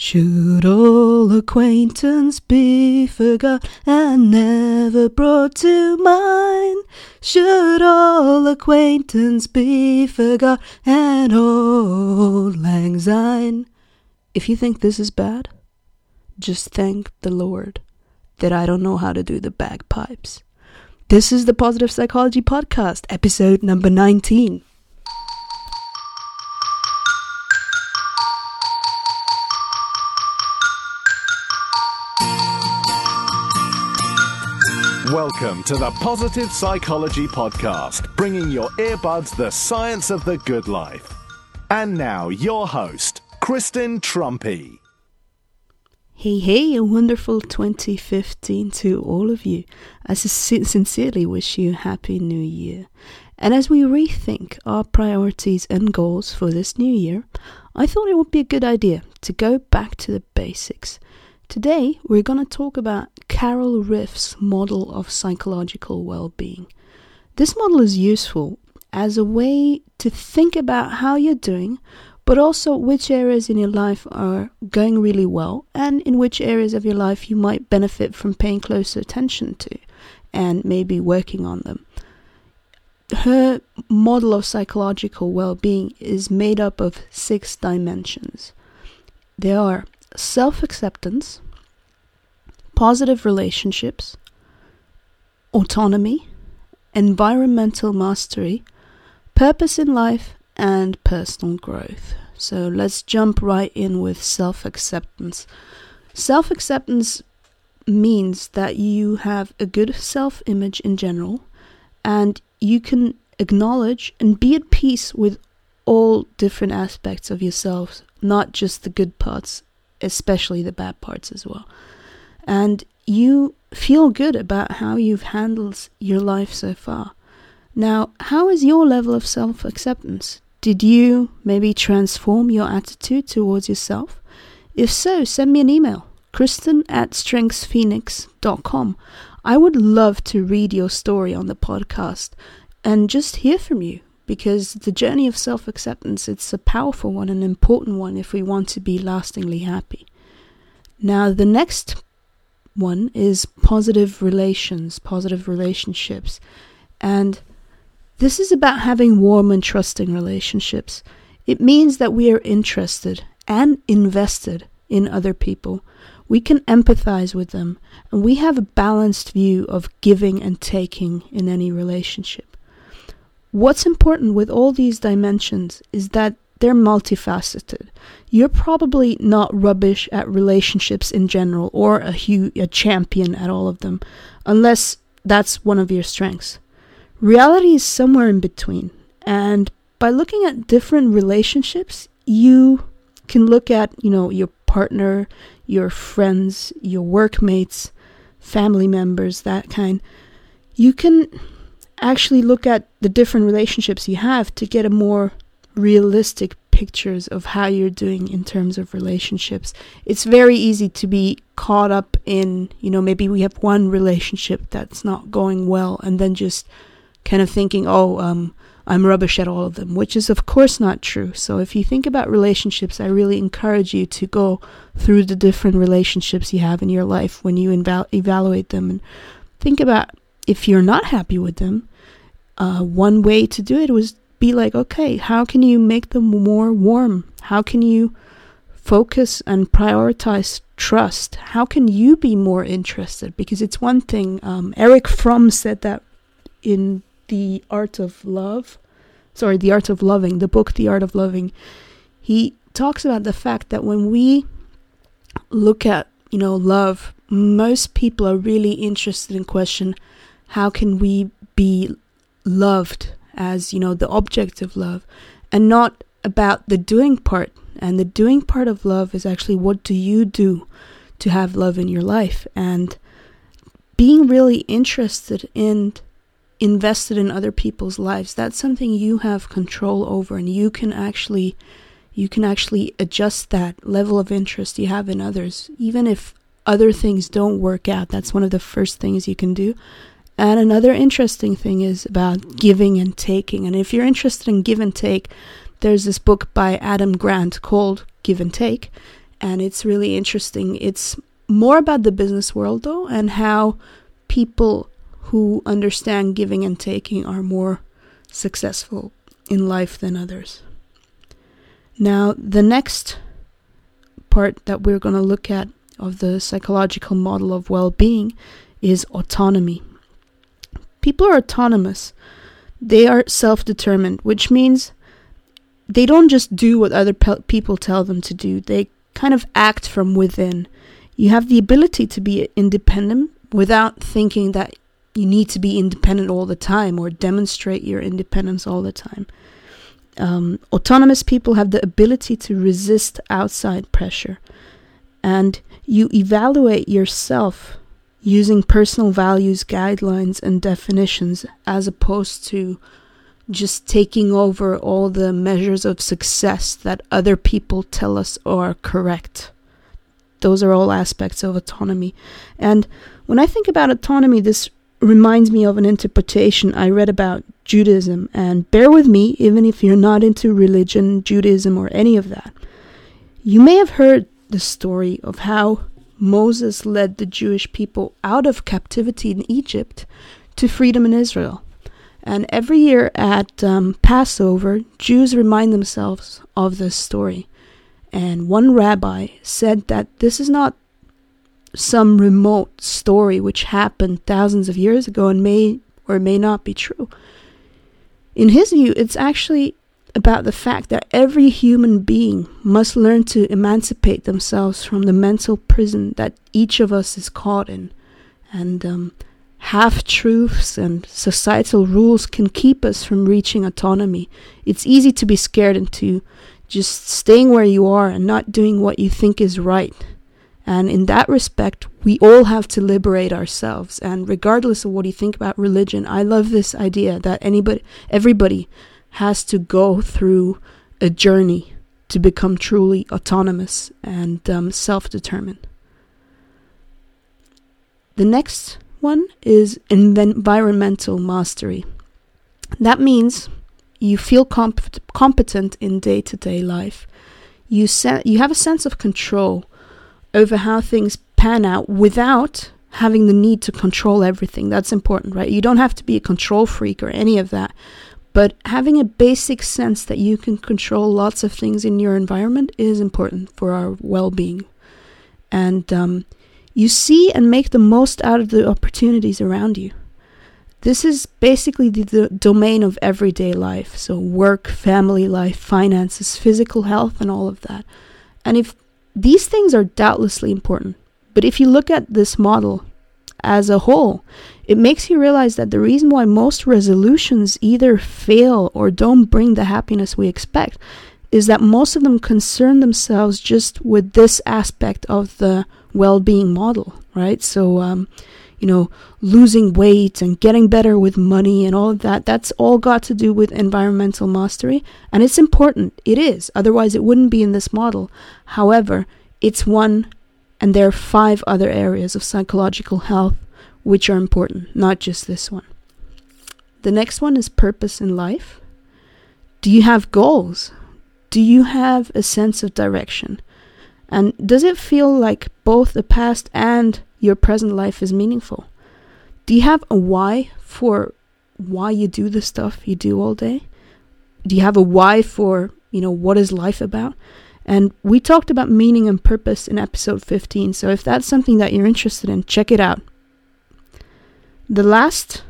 Should all acquaintance be forgot and never brought to mind? Should all acquaintance be forgot and auld lang syne? If you think this is bad, just thank the Lord that I don't know how to do the bagpipes. This is the Positive Psychology Podcast, episode number 19. Welcome to the Positive Psychology Podcast, bringing your earbuds the science of the good life. And now, your host, Kristen Trumpy. Hey, hey, a wonderful 2015 to all of you. I sincerely wish you a happy new year. And as we rethink our priorities and goals for this new year, I thought it would be a good idea to go back to the basics. Today, we're going to talk about Carol Ryff's model of psychological well-being. This model is useful as a way to think about how you're doing, but also which areas in your life are going really well and in which areas of your life you might benefit from paying closer attention to and maybe working on them. Her model of psychological well-being is made up of 6 dimensions. They are self-acceptance, positive relationships, autonomy, environmental mastery, purpose in life, and personal growth. So let's jump right in with self-acceptance. Self-acceptance means that you have a good self-image in general, and you can acknowledge and be at peace with all different aspects of yourself, not just the good parts, especially the bad parts as well. And you feel good about how you've handled your life so far. Now, how is your level of self-acceptance? Did you maybe transform your attitude towards yourself? If so, send me an email, Kristen@StrengthsPhoenix.com. I would love to read your story on the podcast and just hear from you, because the journey of self-acceptance, it's a powerful one, an important one if we want to be lastingly happy. Now, the next one is positive relations, positive relationships. And this is about having warm and trusting relationships. It means that we are interested and invested in other people. We can empathize with them, and we have a balanced view of giving and taking in any relationship. What's important with all these dimensions is that they're multifaceted. You're probably not rubbish at relationships in general or a champion at all of them, unless that's one of your strengths. Reality is somewhere in between, and by looking at different relationships, you can look at, your partner, your friends, your workmates, family members, that kind. You can actually look at the different relationships you have to get a more realistic pictures of how you're doing in terms of relationships. It's very easy to be caught up in, maybe we have one relationship that's not going well and then just kind of thinking, I'm rubbish at all of them, which is of course not true. So if you think about relationships, I really encourage you to go through the different relationships you have in your life when you evaluate them and think about if you're not happy with them. One way to do it was be like, okay, how can you make them more warm? How can you focus and prioritize trust? How can you be more interested? Because it's one thing, Erich Fromm said that in The Art of Loving, the book The Art of Loving. He talks about the fact that when we look at, love, most people are really interested in question, how can we be loved as, the object of love, and not about the doing part. And the doing part of love is actually, what do you do to have love in your life? And being really interested and invested in other people's lives, that's something you have control over, and you can actually adjust that level of interest you have in others, even if other things don't work out. That's one of the first things you can do. And another interesting thing is about giving and taking. And if you're interested in give and take, there's this book by Adam Grant called Give and Take. And it's really interesting. It's more about the business world, though, and how people who understand giving and taking are more successful in life than others. Now, the next part that we're going to look at of the psychological model of well-being is autonomy. People are autonomous. They are self-determined, which means they don't just do what other people tell them to do. They kind of act from within. You have the ability to be independent without thinking that you need to be independent all the time or demonstrate your independence all the time. Autonomous people have the ability to resist outside pressure. And you evaluate yourself using personal values, guidelines, and definitions, as opposed to just taking over all the measures of success that other people tell us are correct. Those are all aspects of autonomy. And when I think about autonomy, this reminds me of an interpretation I read about Judaism. And bear with me, even if you're not into religion, Judaism, or any of that. You may have heard the story of how Moses led the Jewish people out of captivity in Egypt to freedom in Israel. And every year at Passover, Jews remind themselves of this story. And one rabbi said that this is not some remote story which happened thousands of years ago and may or may not be true. In his view, it's actually about the fact that every human being must learn to emancipate themselves from the mental prison that each of us is caught in. And half-truths and societal rules can keep us from reaching autonomy. It's easy to be scared into just staying where you are and not doing what you think is right. And in that respect, we all have to liberate ourselves. And regardless of what you think about religion, I love this idea that everybody has to go through a journey to become truly autonomous and self-determined. The next one is environmental mastery. That means you feel competent in day-to-day life. You have a sense of control over how things pan out without having the need to control everything. That's important, right? You don't have to be a control freak or any of that. But having a basic sense that you can control lots of things in your environment is important for our well-being. And you see and make the most out of the opportunities around you. This is basically the domain of everyday life. So work, family life, finances, physical health, and all of that. And if these things are doubtlessly important, but if you look at this model as a whole, it makes you realize that the reason why most resolutions either fail or don't bring the happiness we expect is that most of them concern themselves just with this aspect of the well-being model, right? So, losing weight and getting better with money and all of that, that's all got to do with environmental mastery. And it's important. It is. Otherwise, it wouldn't be in this model. However, it's one. And there are 5 other areas of psychological health which are important, not just this one. The next one is purpose in life. Do you have goals? Do you have a sense of direction? And does it feel like both the past and your present life is meaningful? Do you have a why for why you do the stuff you do all day? Do you have a why for, what is life about? And we talked about meaning and purpose in episode 15. So if that's something that you're interested in, check it out. The last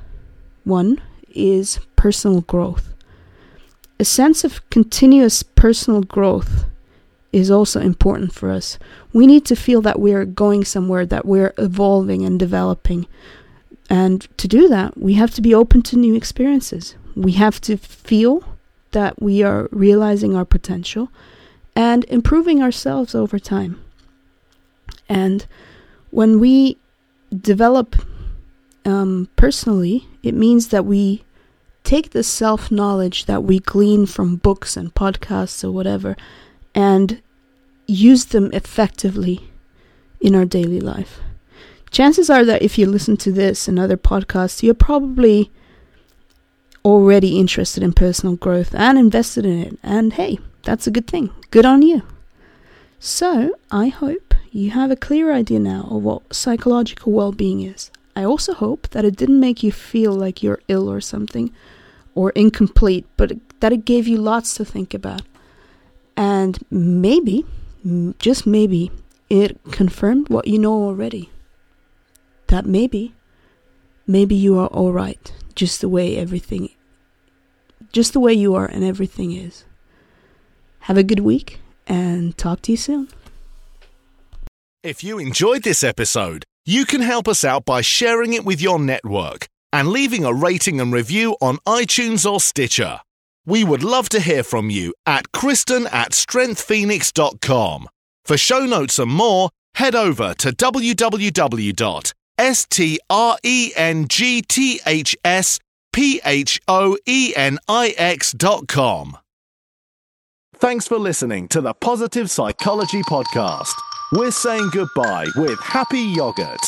one is personal growth. A sense of continuous personal growth is also important for us. We need to feel that we're going somewhere, that we're evolving and developing. And to do that, we have to be open to new experiences. We have to feel that we are realizing our potential and improving ourselves over time. And when we develop personally, it means that we take the self-knowledge that we glean from books and podcasts or whatever and use them effectively in our daily life. Chances are that if you listen to this and other podcasts, you're probably already interested in personal growth and invested in it. And hey, that's a good thing. Good on you. So I hope you have a clear idea now of what psychological well-being is. I also hope that it didn't make you feel like you're ill or something or incomplete, but that it gave you lots to think about. And maybe, just maybe, it confirmed what you know already. That maybe you are all right, just the way you are and everything is. Have a good week and talk to you soon. If you enjoyed this episode, you can help us out by sharing it with your network and leaving a rating and review on iTunes or Stitcher. We would love to hear from you at Kristen@StrengthsPhoenix.com. For show notes and more, head over to www.strengthsphonix.com. Thanks for listening to the Positive Psychology Podcast. We're saying goodbye with happy yogurt.